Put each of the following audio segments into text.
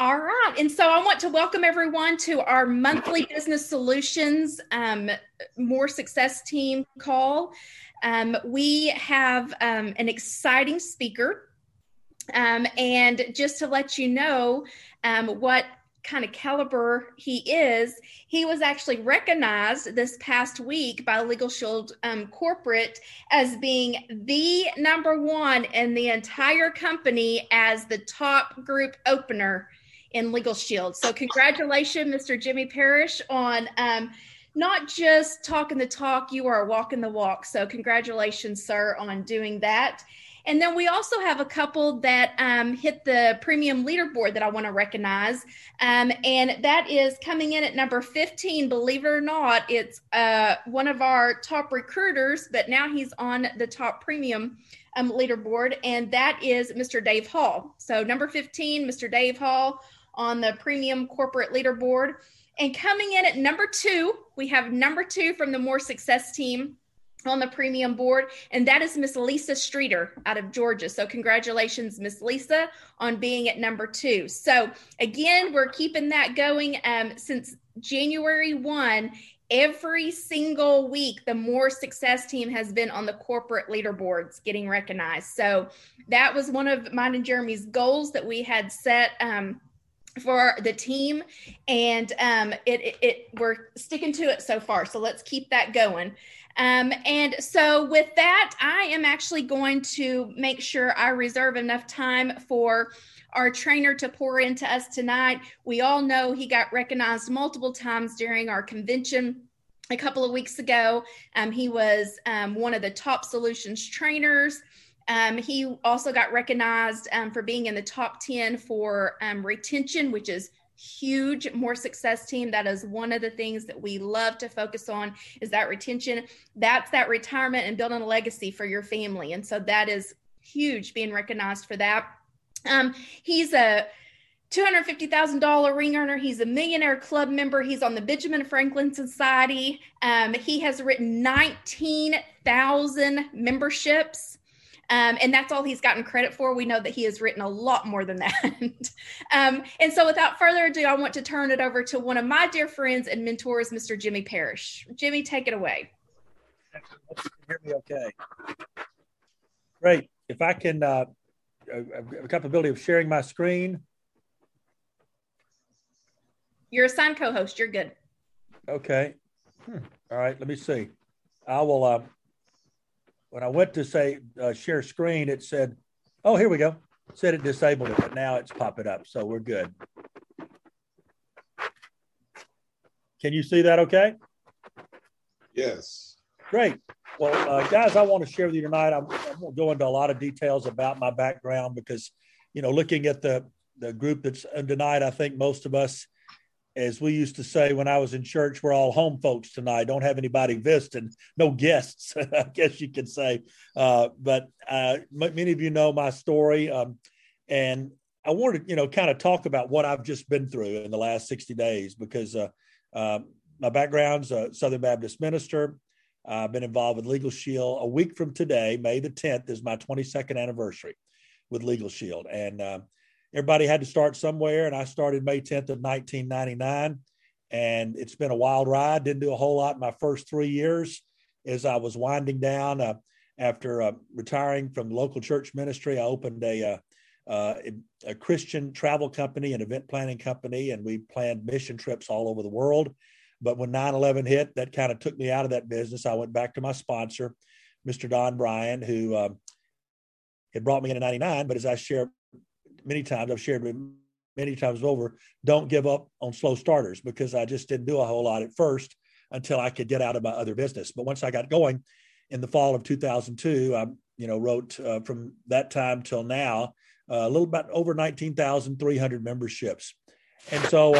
All right. And so I want to welcome everyone to our monthly Business Solutions More Success Team call. We have an exciting speaker. And just to let you know what kind of caliber he is, he was actually recognized this past week by LegalShield Corporate as being the number one in the entire company as the top group opener in LegalShield. So congratulations, Mr. Jimmy Parrish, on not just talking the talk, you are walking the walk. So congratulations, sir, on doing that. And then we also have a couple that hit the premium leaderboard that I want to recognize. And that is coming in at number 15. Believe it or not, it's one of our top recruiters, but now he's on the top premium leaderboard. And that is Mr. Dave Hall. So number 15, Mr. Dave Hall on the premium corporate leaderboard. And coming in at number 2, we have number 2 from the More Success Team on the premium board, and that is Miss Lisa Streeter out of Georgia. So congratulations, Miss Lisa, on being at number 2. So again, we're keeping that going since January 1. Every single week, the More Success Team has been on the corporate leaderboards getting recognized. So that was one of mine and Jeremy's goals that we had set for the team, and we're sticking to it so far. So let's keep that going. And so with that, I am actually going to make sure I reserve enough time for our trainer to pour into us tonight. We all know he got recognized multiple times during our convention a couple of weeks ago. He was one of the top solutions trainers. He also got recognized for being in the top 10 for retention, which is huge. More Success Team, that is one of the things that we love to focus on, is that retention. That's that retirement and building a legacy for your family. And so that is huge, being recognized for that. He's a $250,000 ring earner. He's a millionaire club member. He's on the Benjamin Franklin Society. He has written 19,000 memberships. And that's all he's gotten credit for. We know that he has written a lot more than that. And so without further ado, I want to turn it over to one of my dear friends and mentors, Mr. Jimmy Parrish. Jimmy, take it away. You hear me okay? Great. If I can, a capability of sharing my screen. You're assigned co-host. You're good. Okay. All right. Let me see. I will... When I went to say share screen, it said, oh, here we go. It said it disabled it, but now it's popping up. So we're good. Can you see that okay? Yes. Great. Well, guys, I want to share with you tonight. I won't go into a lot of details about my background because, you know, looking at the group that's tonight, I think most of us, as we used to say when I was in church, we're all home folks tonight. Don't have anybody visiting, no guests, I guess you could say. But many of you know my story. And I wanted to, kind of talk about what I've just been through in the last 60 days, because my background's a Southern Baptist minister. I've been involved with LegalShield. A week from today, May the 10th, is my 22nd anniversary with LegalShield. And everybody had to start somewhere, and I started May 10th of 1999, and it's been a wild ride. Didn't do a whole lot in my first 3 years as I was winding down. After retiring from local church ministry, I opened a Christian travel company, an event planning company, and we planned mission trips all over the world. But when 9/11 hit, that kind of took me out of that business. I went back to my sponsor, Mr. Don Bryan, who had brought me in 99, but as I share many times, I've shared with many times over, don't give up on slow starters, because I just didn't do a whole lot at first until I could get out of my other business. But once I got going in the fall of 2002, I wrote from that time till now, a little bit over 19,300 memberships. And so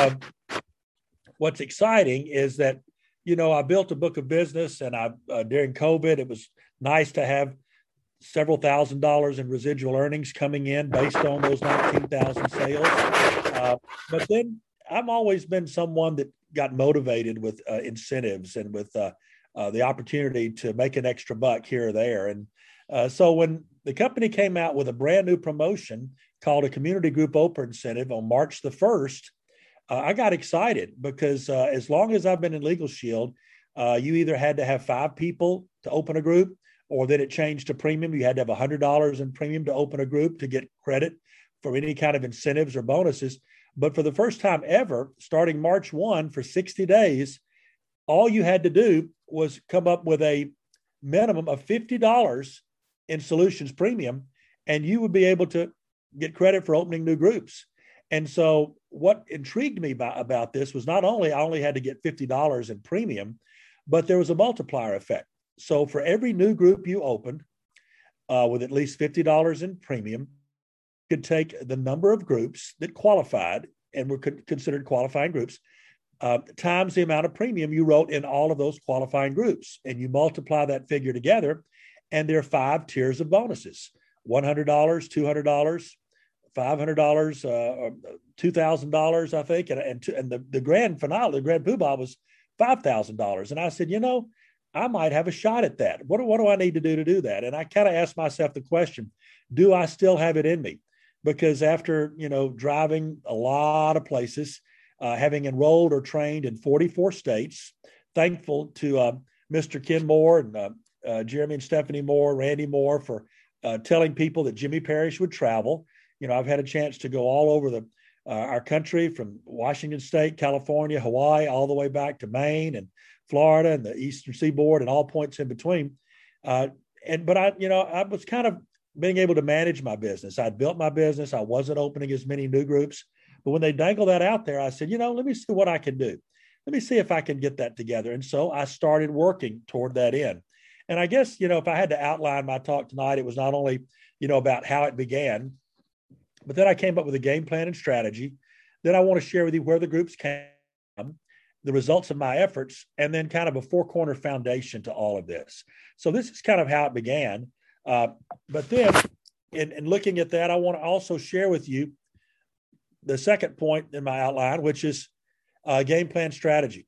what's exciting is that, I built a book of business, and I during COVID, it was nice to have several $1,000s in residual earnings coming in based on those 19,000 sales. But then I've always been someone that got motivated with incentives and with the opportunity to make an extra buck here or there. And so when the company came out with a brand new promotion called a community group OPRA incentive on March the 1st, I got excited because as long as I've been in Legal Shield, you either had to have 5 people to open a group, or then it changed to premium. You had to have $100 in premium to open a group to get credit for any kind of incentives or bonuses. But for the first time ever, starting March 1 for 60 days, all you had to do was come up with a minimum of $50 in solutions premium, and you would be able to get credit for opening new groups. And so what intrigued me about this was not only I only had to get $50 in premium, but there was a multiplier effect. So for every new group you opened with at least $50 in premium, you could take the number of groups that qualified and were considered qualifying groups times the amount of premium you wrote in all of those qualifying groups. And you multiply that figure together, and there are 5 tiers of bonuses: $100, $200, $500, $2,000, I think. And the grand finale, the grand poobah was $5,000. And I said, you know, I might have a shot at that. What do I need to do that? And I kind of asked myself the question, do I still have it in me? Because after, you know, driving a lot of places, having enrolled or trained in 44 states, thankful to Mr. Ken Moore and Jeremy and Stephanie Moore, Randy Moore for telling people that Jimmy Parrish would travel. You know, I've had a chance to go all over our country, from Washington State, California, Hawaii, all the way back to Maine and Florida and the Eastern Seaboard and all points in between. But I was kind of being able to manage my business. I'd built my business. I wasn't opening as many new groups. But when they dangle that out there, I said, you know, let me see what I can do. Let me see if I can get that together. And so I started working toward that end. And I guess, you know, if I had to outline my talk tonight, it was not only, you know, about how it began, but then I came up with a game plan and strategy. Then I want to share with you where the groups came from, the results of my efforts, and then kind of a four-corner foundation to all of this. So this is kind of how it began. But then in looking at that, I want to also share with you the second point in my outline, which is game plan strategy.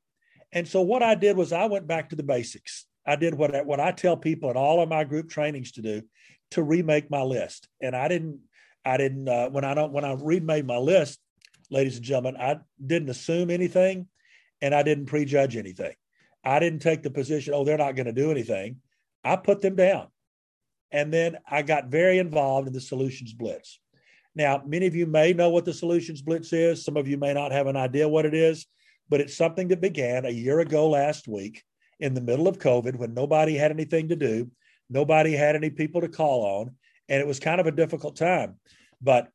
And so what I did was I went back to the basics. I did what I tell people in all of my group trainings to do, to remake my list. And when I remade my list, ladies and gentlemen, I didn't assume anything. And I didn't prejudge anything. I didn't take the position, oh, they're not going to do anything. I put them down. And then I got very involved in the Solutions Blitz. Now, many of you may know what the Solutions Blitz is. Some of you may not have an idea what it is, but it's something that began a year ago last week in the middle of COVID, when nobody had anything to do. Nobody had any people to call on. And it was kind of a difficult time. But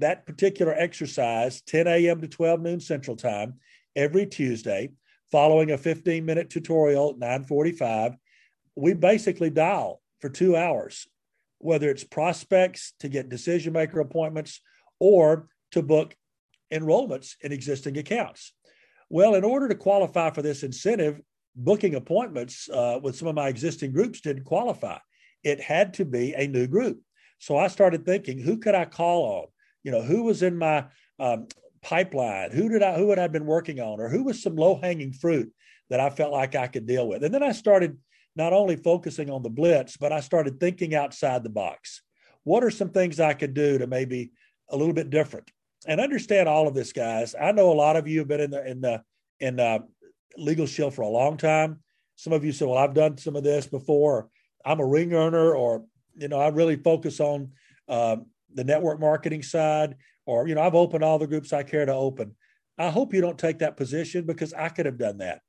that particular exercise, 10 a.m. to 12 noon Central Time, every Tuesday, following a 15-minute tutorial at 9:45, we basically dial for 2 hours, whether it's prospects to get decision-maker appointments or to book enrollments in existing accounts. Well, in order to qualify for this incentive, booking appointments with some of my existing groups didn't qualify. It had to be a new group. So I started thinking, who could I call on? You know, who was in my pipeline, who had I been working on, or who was some low-hanging fruit that I felt like I could deal with. And then I started not only focusing on the blitz, but I started thinking outside the box. What are some things I could do to maybe a little bit different? And understand all of this, guys. I know a lot of you have been in Legal Shield for a long time. Some of you say, well, I've done some of this before. I'm a ring earner, or, you know, I really focus on the network marketing side, or, you know, I've opened all the groups I care to open. I hope you don't take that position, because I could have done that.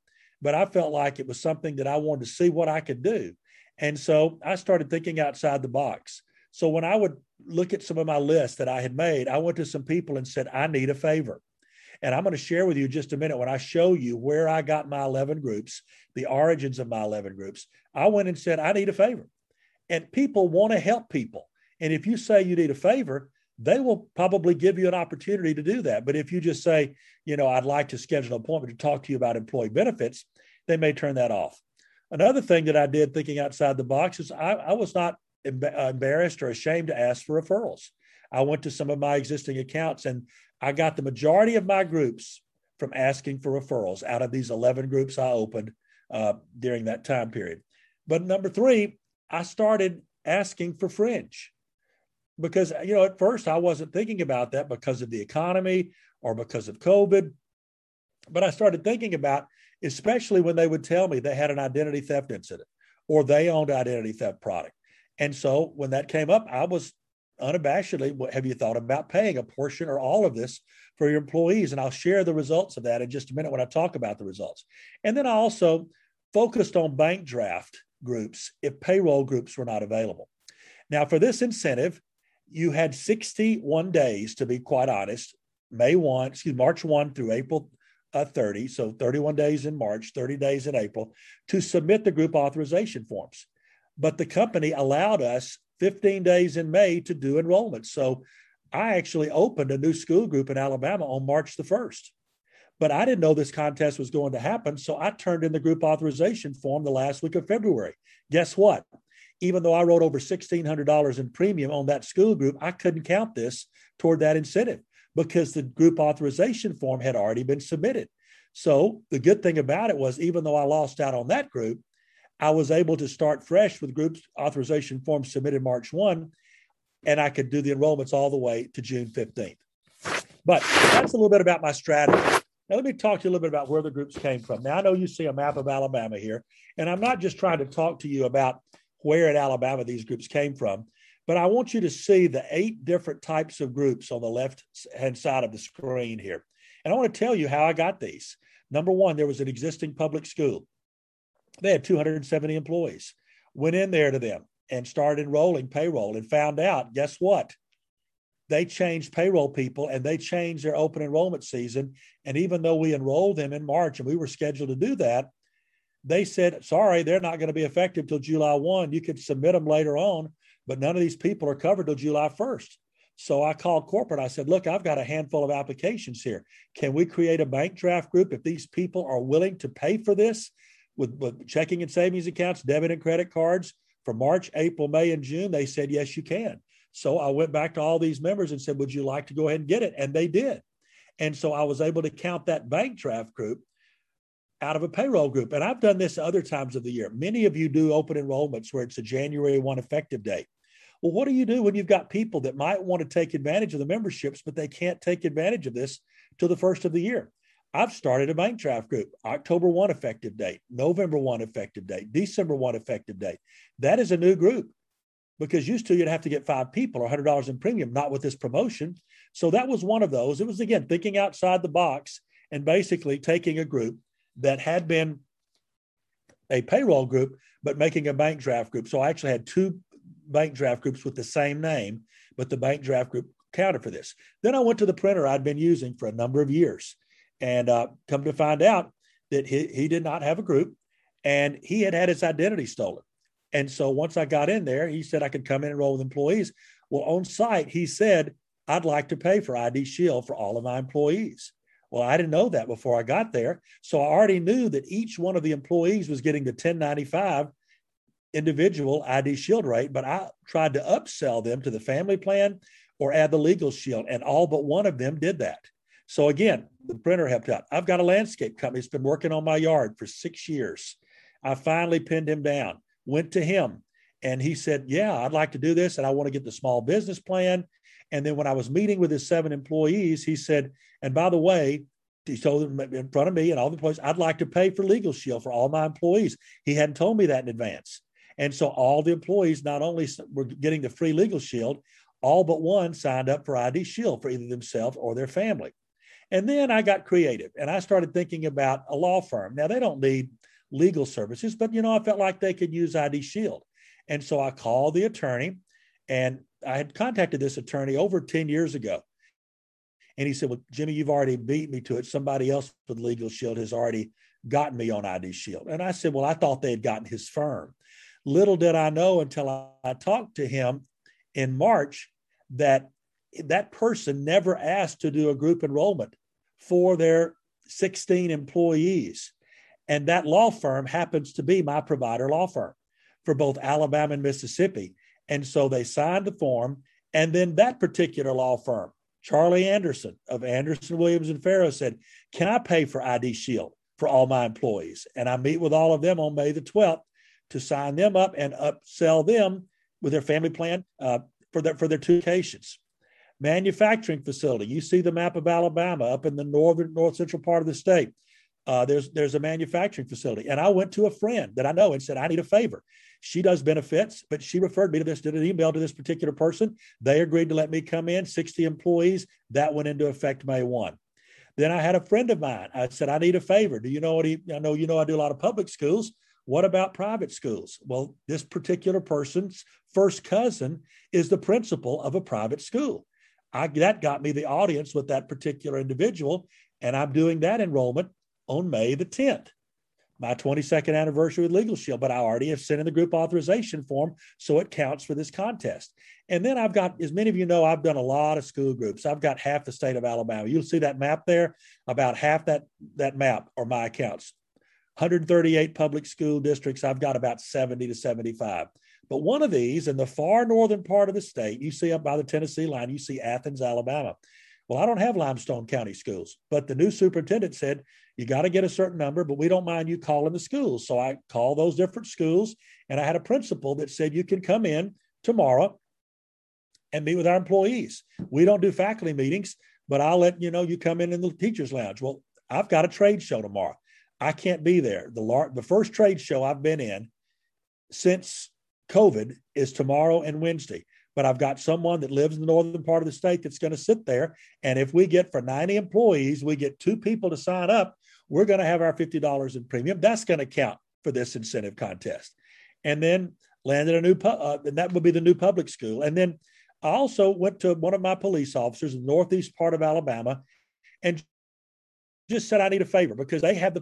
But I felt like it was something that I wanted to see what I could do. And so I started thinking outside the box. So when I would look at some of my lists that I had made, I went to some people and said, I need a favor. And I'm going to share with you just a minute when I show you where I got my 11 groups, the origins of my 11 groups. I went and said, I need a favor. And people want to help people. And if you say you need a favor, they will probably give you an opportunity to do that. But if you just say, you know, I'd like to schedule an appointment to talk to you about employee benefits, they may turn that off. Another thing that I did thinking outside the box is I was not embarrassed or ashamed to ask for referrals. I went to some of my existing accounts, and I got the majority of my groups from asking for referrals out of these 11 groups I opened during that time period. But number 3, I started asking for fringe. because, you know, at first I wasn't thinking about that because of the economy or because of COVID. But I started thinking about, especially when they would tell me they had an identity theft incident or they owned identity theft product. And so when that came up, I was unabashedly, have you thought about paying a portion or all of this for your employees? And I'll share the results of that in just a minute when I talk about the results. And then I also focused on bank draft groups if payroll groups were not available. Now, for this incentive, you had 61 days, to be quite honest, March 1 through April 30, so 31 days in March, 30 days in April, to submit the group authorization forms. But the company allowed us 15 days in May to do enrollment. So I actually opened a new school group in Alabama on March the 1st. But I didn't know this contest was going to happen, so I turned in the group authorization form the last week of February. Guess what? Even though I wrote over $1,600 in premium on that school group, I couldn't count this toward that incentive because the group authorization form had already been submitted. So the good thing about it was, even though I lost out on that group, I was able to start fresh with group authorization form submitted March 1, and I could do the enrollments all the way to June 15th. But that's a little bit about my strategy. Now, let me talk to you a little bit about where the groups came from. Now, I know you see a map of Alabama here, and I'm not just trying to talk to you about where in Alabama these groups came from, but I want you to see the 8 different types of groups on the left-hand side of the screen here. And I want to tell you how I got these. Number one, there was an existing public school. They had 270 employees. Went in there to them and started enrolling payroll and found out, guess what? They changed payroll people and they changed their open enrollment season. And even though we enrolled them in March and we were scheduled to do that, they said, sorry, they're not going to be effective till July 1. You could submit them later on, but none of these people are covered till July 1st. So I called corporate. I said, look, I've got a handful of applications here. Can we create a bank draft group if these people are willing to pay for this? With checking and savings accounts, debit and credit cards for March, April, May, and June, they said, yes, you can. So I went back to all these members and said, would you like to go ahead and get it? And they did. And so I was able to count that bank draft group out of a payroll group. And I've done this other times of the year. Many of you do open enrollments where it's a January 1 effective date. Well, what do you do when you've got people that might want to take advantage of the memberships, but they can't take advantage of this till the first of the year? I've started a bank draft group, October 1 effective date, November 1 effective date, December 1 effective date. That is a new group because used to you'd have to get 5 people or $100 in premium, not with this promotion. So that was one of those. It was, again, thinking outside the box and basically taking a group that had been a payroll group, but making a bank draft group. So I actually had 2 bank draft groups with the same name, but the bank draft group counted for this. Then I went to the printer I'd been using for a number of years. And come to find out that he did not have a group and he had had his identity stolen. And so once I got in there, he said I could come in and enroll with employees. Well, on site, he said, I'd like to pay for ID Shield for all of my employees. Well, I didn't know that before I got there. So I already knew that each one of the employees was getting the $10.95 individual ID Shield rate, but I tried to upsell them to the family plan or add the Legal Shield. And all but one of them did that. So again, the printer helped out. I've got a landscape company that's been working on my yard for 6 years. I finally pinned him down, went to him, and he said, yeah, I'd like to do this, and I want to get the small business plan. And then when I was meeting with his 7 employees, he said, and by the way, he told them in front of me and all the employees, I'd like to pay for Legal Shield for all my employees. He hadn't told me that in advance. And so all the employees not only were getting the free Legal Shield, all but one signed up for ID Shield for either themselves or their family. And then I got creative and I started thinking about a law firm. Now, they don't need legal services, but, you know, I felt like they could use ID Shield. And so I called the attorney, and I had contacted this attorney over 10 years ago. And he said, well, Jimmy, you've already beat me to it. Somebody else with Legal Shield has already gotten me on ID Shield. And I said, well, I thought they had gotten his firm. Little did I know until I talked to him in March that person never asked to do a group enrollment for their 16 employees. And that law firm happens to be my provider law firm for both Alabama and Mississippi. And so they signed the form. And then that particular law firm, Charlie Anderson of Anderson, Williams, and Ferris, said, can I pay for ID Shield for all my employees? And I meet with all of them on May the 12th to sign them up and upsell them with their family plan, for their two locations. Manufacturing facility. You see the map of Alabama up in the north central part of the state. There's a manufacturing facility. And I went to a friend that I know and said, I need a favor. She does benefits, but she referred me to this, did an email to this particular person. They agreed to let me come in, 60 employees. That went into effect May 1. Then I had a friend of mine. I said, I need a favor. Do you know what I do a lot of public schools. What about private schools? Well, this particular person's first cousin is the principal of a private school. That got me the audience with that particular individual. And I'm doing that enrollment on May the 10th, my 22nd anniversary with LegalShield, but I already have sent in the group authorization form, so it counts for this contest. And then I've got, as many of you know, I've done a lot of school groups. I've got half the state of Alabama. You'll see that map there. About half that map are my accounts. 138 public school districts. I've got about 70 to 75. But one of these in the far northern part of the state, you see up by the Tennessee line, you see Athens, Alabama. Well, I don't have Limestone County Schools, but the new superintendent said, you got to get a certain number, but we don't mind you calling the schools. So I called those different schools, and I had a principal that said, you can come in tomorrow and meet with our employees. We don't do faculty meetings, but I'll let you know you come in the teacher's lounge. Well, I've got a trade show tomorrow. I can't be there. The first trade show I've been in since COVID is tomorrow and Wednesday. But I've got someone that lives in the northern part of the state that's going to sit there. And if we get for 90 employees, we get two people to sign up, we're going to have our $50 in premium. That's going to count for this incentive contest. And then landed a new, and that would be the new public school. And then I also went to one of my police officers in the northeast part of Alabama and just said, I need a favor, because they have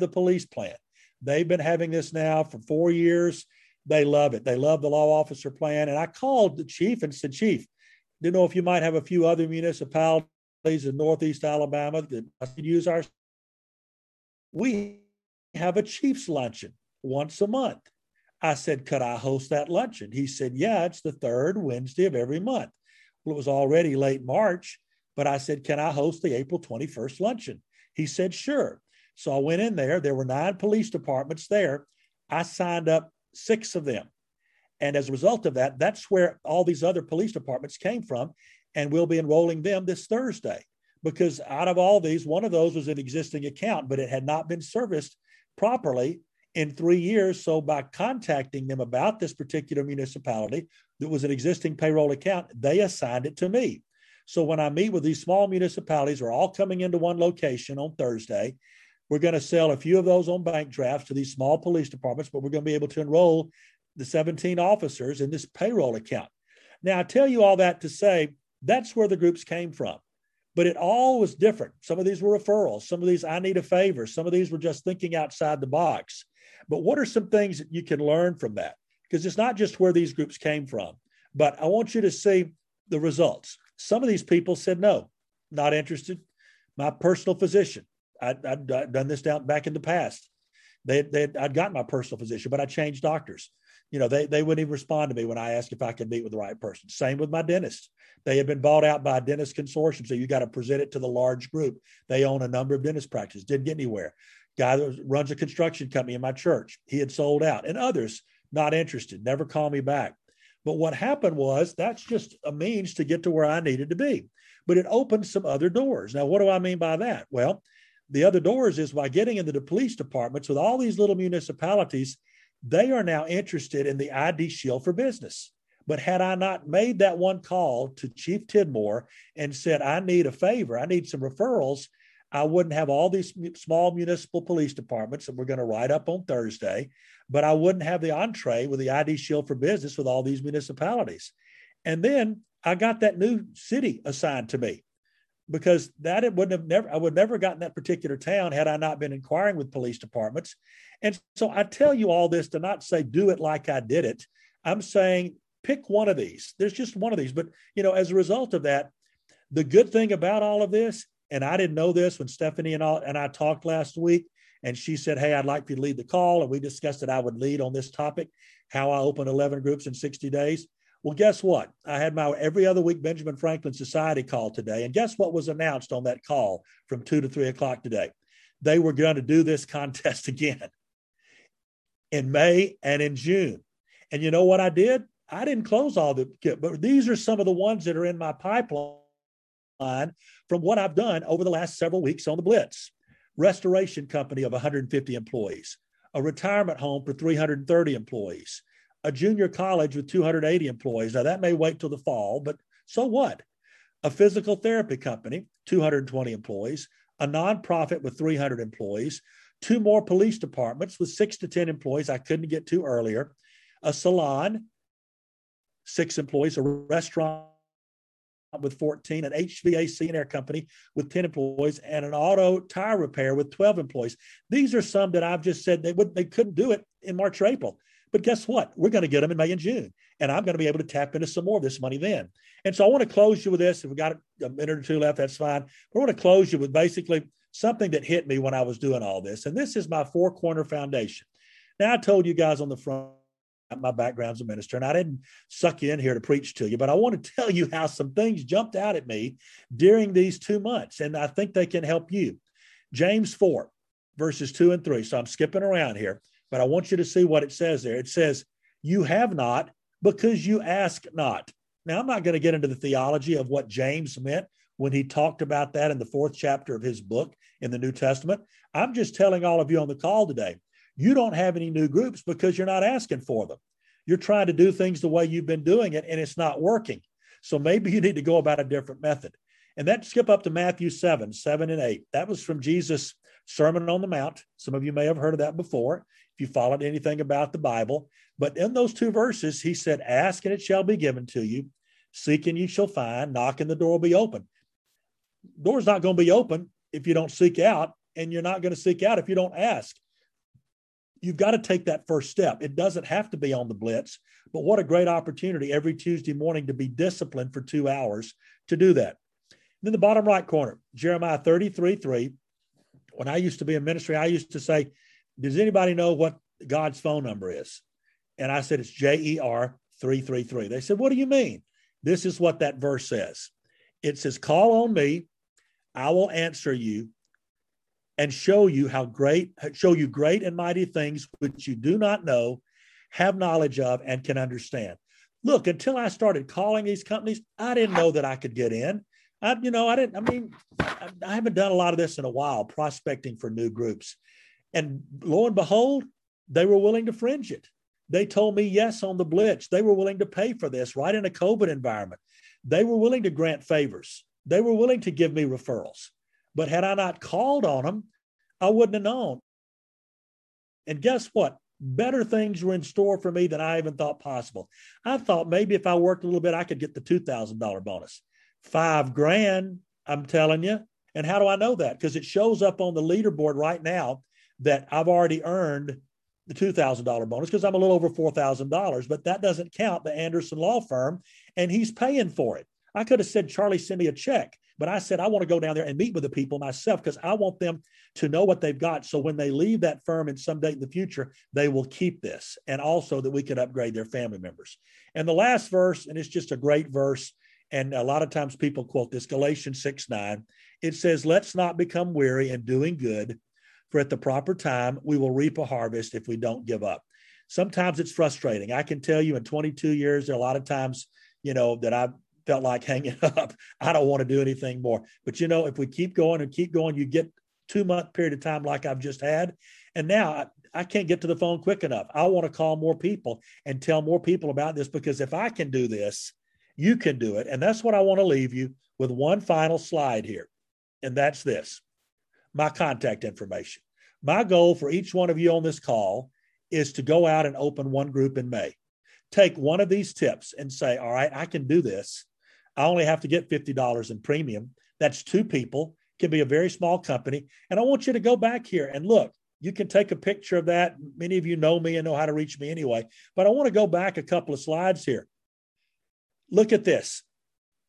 the police plan. They've been having this now for 4 years. They love it. They love the law officer plan. And I called the chief and said, Chief, do you know if you might have a few other municipalities in northeast Alabama that could use our? We have a chief's luncheon once a month. I said, could I host that luncheon? He said, yeah, it's the third Wednesday of every month. Well, it was already late March, but I said, can I host the April 21st luncheon? He said, sure. So I went in there. There were 9 police departments there. I signed up 6 of them. And as a result of that, that's where all these other police departments came from. And we'll be enrolling them this Thursday, because out of all these, one of those was an existing account, but it had not been serviced properly in 3 years. So by contacting them about this particular municipality that was an existing payroll account, they assigned it to me. So when I meet with these small municipalities, who are all coming into one location on Thursday, we're going to sell a few of those on bank drafts to these small police departments, but we're going to be able to enroll the 17 officers in this payroll account. Now, I tell you all that to say that's where the groups came from, but it all was different. Some of these were referrals. Some of these, I need a favor. Some of these were just thinking outside the box. But what are some things that you can learn from that? Because it's not just where these groups came from, but I want you to see the results. Some of these people said, no, not interested. My personal physician. I'd done this down back in the past. I'd gotten my personal physician, but I changed doctors. You know, they wouldn't even respond to me when I asked if I could meet with the right person. Same with my dentist. They had been bought out by a dentist consortium, so you got to present it to the large group. They own a number of dentist practices. Didn't get anywhere. Guy that runs a construction company in my church. He had sold out. And others, not interested, never call me back. But what happened was that's just a means to get to where I needed to be. But it opened some other doors. Now, what do I mean by that? Well, the other doors is by getting into the police departments with all these little municipalities, they are now interested in the ID Shield for business. But had I not made that one call to Chief Tidmore and said, I need a favor, I need some referrals, I wouldn't have all these small municipal police departments that we're going to write up on Thursday, but I wouldn't have the entree with the ID Shield for business with all these municipalities. And then I got that new city assigned to me. Because that I would never gotten that particular town had I not been inquiring with police departments. And so I tell you all this to not say do it like I did it. I'm saying pick one of these. There's just one of these. But, you know, as a result of that, the good thing about all of this, and I didn't know this when Stephanie and I talked last week, and she said, hey, I'd like you to lead the call. And we discussed that I would lead on this topic, how I opened 11 groups in 60 days. Well, guess what? I had my every other week Benjamin Franklin Society call today. And guess what was announced on that call from 2 to 3 o'clock today? They were going to do this contest again in May and in June. And you know what I did? I didn't close all the kit, but these are some of the ones that are in my pipeline from what I've done over the last several weeks on the Blitz. Restoration company of 150 employees, a retirement home for 330 employees, a junior college with 280 employees. Now that may wait till the fall, but so what? A physical therapy company, 220 employees, a nonprofit with 300 employees, two more police departments with 6 to 10 employees I couldn't get to earlier, a salon, 6 employees, a restaurant with 14, an HVAC and air company with 10 employees, and an auto tire repair with 12 employees. These are some that I've just said they couldn't do it in March or April. But guess what? We're going to get them in May and June, and I'm going to be able to tap into some more of this money then. And so I want to close you with this. If we got a minute or two left, that's fine. But I want to close you with basically something that hit me when I was doing all this. And this is my four-corner foundation. Now, I told you guys on the front, my background's a minister, and I didn't suck you in here to preach to you, but I want to tell you how some things jumped out at me during these 2 months, and I think they can help you. James 4, verses 2 and 3. So I'm skipping around here, but I want you to see what it says there. It says, you have not because you ask not. Now, I'm not going to get into the theology of what James meant when he talked about that in the 4th chapter of his book in the New Testament. I'm just telling all of you on the call today, you don't have any new groups because you're not asking for them. You're trying to do things the way you've been doing it, and it's not working. So maybe you need to go about a different method. And that skip up to Matthew 7, 7 and 8. That was from Jesus' Sermon on the Mount. Some of you may have heard of that before if you followed anything about the Bible. But in those 2 verses, he said, ask and it shall be given to you. Seek and you shall find. Knock and the door will be open. Door's not going to be open if you don't seek out, and you're not going to seek out if you don't ask. You've got to take that first step. It doesn't have to be on the Blitz, but what a great opportunity every Tuesday morning to be disciplined for 2 hours to do that. And then the bottom right corner, Jeremiah 33:3. When I used to be in ministry, I used to say, does anybody know what God's phone number is? And I said, it's JER 333. They said, what do you mean? This is what that verse says. It says, call on me, I will answer you, and show you great and mighty things which you do not know, have knowledge of, and can understand. Look, until I started calling these companies, I didn't know that I could get in. I haven't done a lot of this in a while, prospecting for new groups. And lo and behold, they were willing to fringe it. They told me yes on the Blitz. They were willing to pay for this right in a COVID environment. They were willing to grant favors. They were willing to give me referrals. But had I not called on them, I wouldn't have known. And guess what? Better things were in store for me than I even thought possible. I thought maybe if I worked a little bit, I could get the $2,000 bonus. $5,000, I'm telling you. And how do I know that? Because it shows up on the leaderboard right now that I've already earned the $2,000 bonus because I'm a little over $4,000, but that doesn't count the Anderson law firm, and he's paying for it. I could have said, Charlie, send me a check. But I said, I want to go down there and meet with the people myself because I want them to know what they've got. So when they leave that firm and some date in the future, they will keep this. And also that we can upgrade their family members. And the last verse, and it's just a great verse. And a lot of times people quote this, Galatians 6:9. It says, let's not become weary in doing good, for at the proper time, we will reap a harvest if we don't give up. Sometimes it's frustrating. I can tell you in 22 years, there are a lot of times, that I've felt like hanging up. I don't want to do anything more. But, if we keep going, you get 2-month period of time like I've just had. And now I can't get to the phone quick enough. I want to call more people and tell more people about this, because if I can do this, you can do it. And that's what I want to leave you with, one final slide here. And that's this, my contact information. My goal for each one of you on this call is to go out and open one group in May. Take one of these tips and say, all right, I can do this. I only have to get $50 in premium. That's 2 people, can be a very small company. And I want you to go back here and look, you can take a picture of that. Many of you know me and know how to reach me anyway, but I want to go back a couple of slides here. Look at this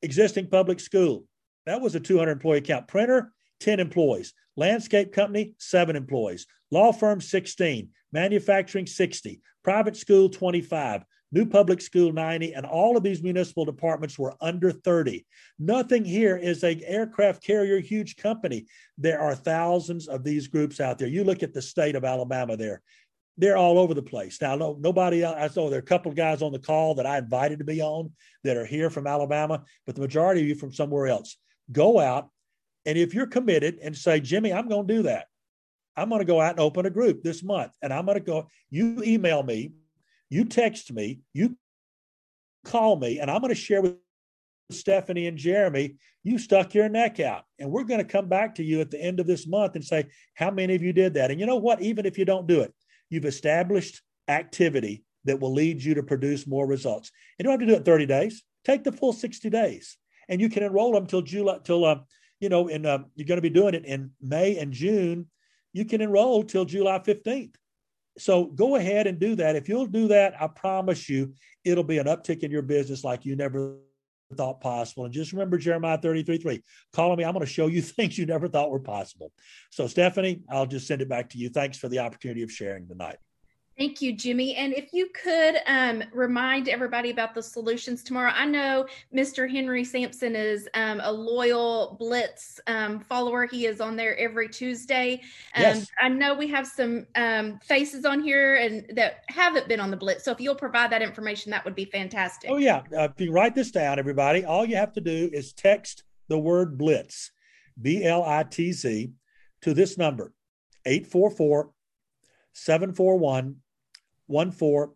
existing public school. That was a 200 employee account. Printer, 10 employees, landscape company, 7 employees, law firm, 16, manufacturing, 60, private school, 25, new public school, 90, and all of these municipal departments were under 30. Nothing here is an aircraft carrier, huge company. There are thousands of these groups out there. You look at the state of Alabama there. they're all over the place. Now, nobody, I saw there are a couple of guys on the call that I invited to be on that are here from Alabama, but the majority of you from somewhere else. Go out, and if you're committed and say, Jimmy, I'm going to do that. I'm going to go out and open a group this month, and I'm going to go, you email me, you text me, you call me, and I'm going to share with Stephanie and Jeremy, you stuck your neck out. And we're going to come back to you at the end of this month and say, how many of you did that? And you know what? Even if you don't do it, you've established activity that will lead you to produce more results. And you don't have to do it 30 days. Take the full 60 days. And you can enroll them till July, till, you know, and you're going to be doing it in May and June. You can enroll till July 15th. So go ahead and do that. If you'll do that, I promise you, it'll be an uptick in your business like you never thought possible. And just remember Jeremiah 33:3, call me, I'm going to show you things you never thought were possible. So Stephanie, I'll just send it back to you. Thanks for the opportunity of sharing tonight. Thank you, Jimmy. And if you could remind everybody about the solutions tomorrow. I know Mr. Henry Sampson is a loyal Blitz follower. He is on there every Tuesday. Yes. I know we have some faces on here and that haven't been on the Blitz. So if you'll provide that information, that would be fantastic. Oh, yeah. If you write this down, everybody, all you have to do is text the word Blitz, B-L-I-T-Z, to this number, 844-741-1400. 1400.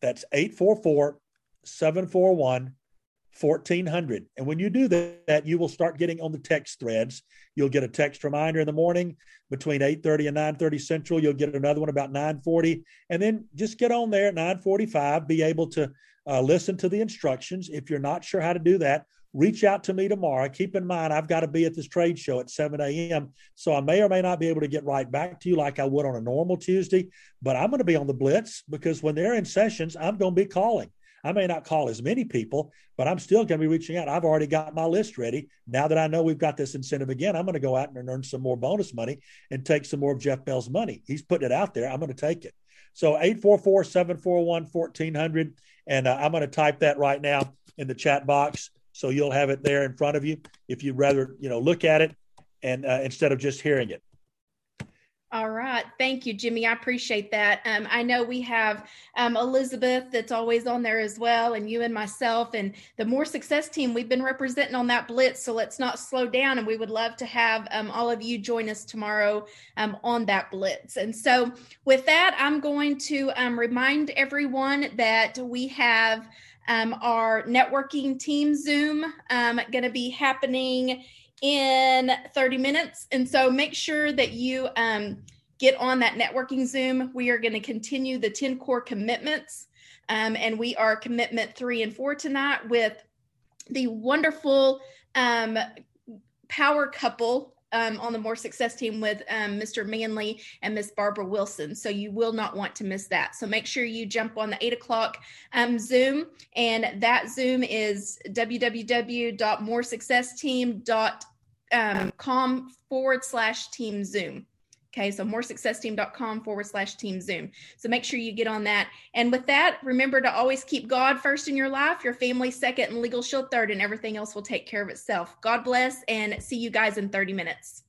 That's 844-741-1400. And when you do that, you will start getting on the text threads. You'll get a text reminder in the morning between 8:30 and 9:30 Central. You'll get another one about 9:40. And then just get on there at 9:45, be able to listen to the instructions. If you're not sure how to do that, reach out to me tomorrow. Keep in mind, I've got to be at this trade show at 7 a.m., so I may or may not be able to get right back to you like I would on a normal Tuesday, but I'm going to be on the Blitz because when they're in sessions, I'm going to be calling. I may not call as many people, but I'm still going to be reaching out. I've already got my list ready. Now that I know we've got this incentive again, I'm going to go out and earn some more bonus money and take some more of Jeff Bell's money. He's putting it out there. I'm going to take it. So 844-741-1400, and I'm going to type that right now in the chat box. So you'll have it there in front of you if you'd rather, you know, look at it and instead of just hearing it. All right. Thank you, Jimmy. I appreciate that. I know we have Elizabeth that's always on there as well, and you and myself and the More Success Team. We've been representing on that Blitz, so let's not slow down. And we would love to have all of you join us tomorrow on that Blitz. And so with that, I'm going to remind everyone that we have our networking team Zoom going to be happening in 30 minutes. And so make sure that you get on that networking Zoom. We are going to continue the 10 core commitments. And we are commitment 3 and 4 tonight with the wonderful power couple on the More Success Team with Mr. Manley and Miss Barbara Wilson. So you will not want to miss that. So make sure you jump on the 8 o'clock Zoom. And that Zoom is www.moresuccessteam.com/team Zoom. Okay, so moresuccessteam.com/team Zoom. So make sure you get on that. And with that, remember to always keep God first in your life, your family second, and Legal Shield third, and everything else will take care of itself. God bless, and see you guys in 30 minutes.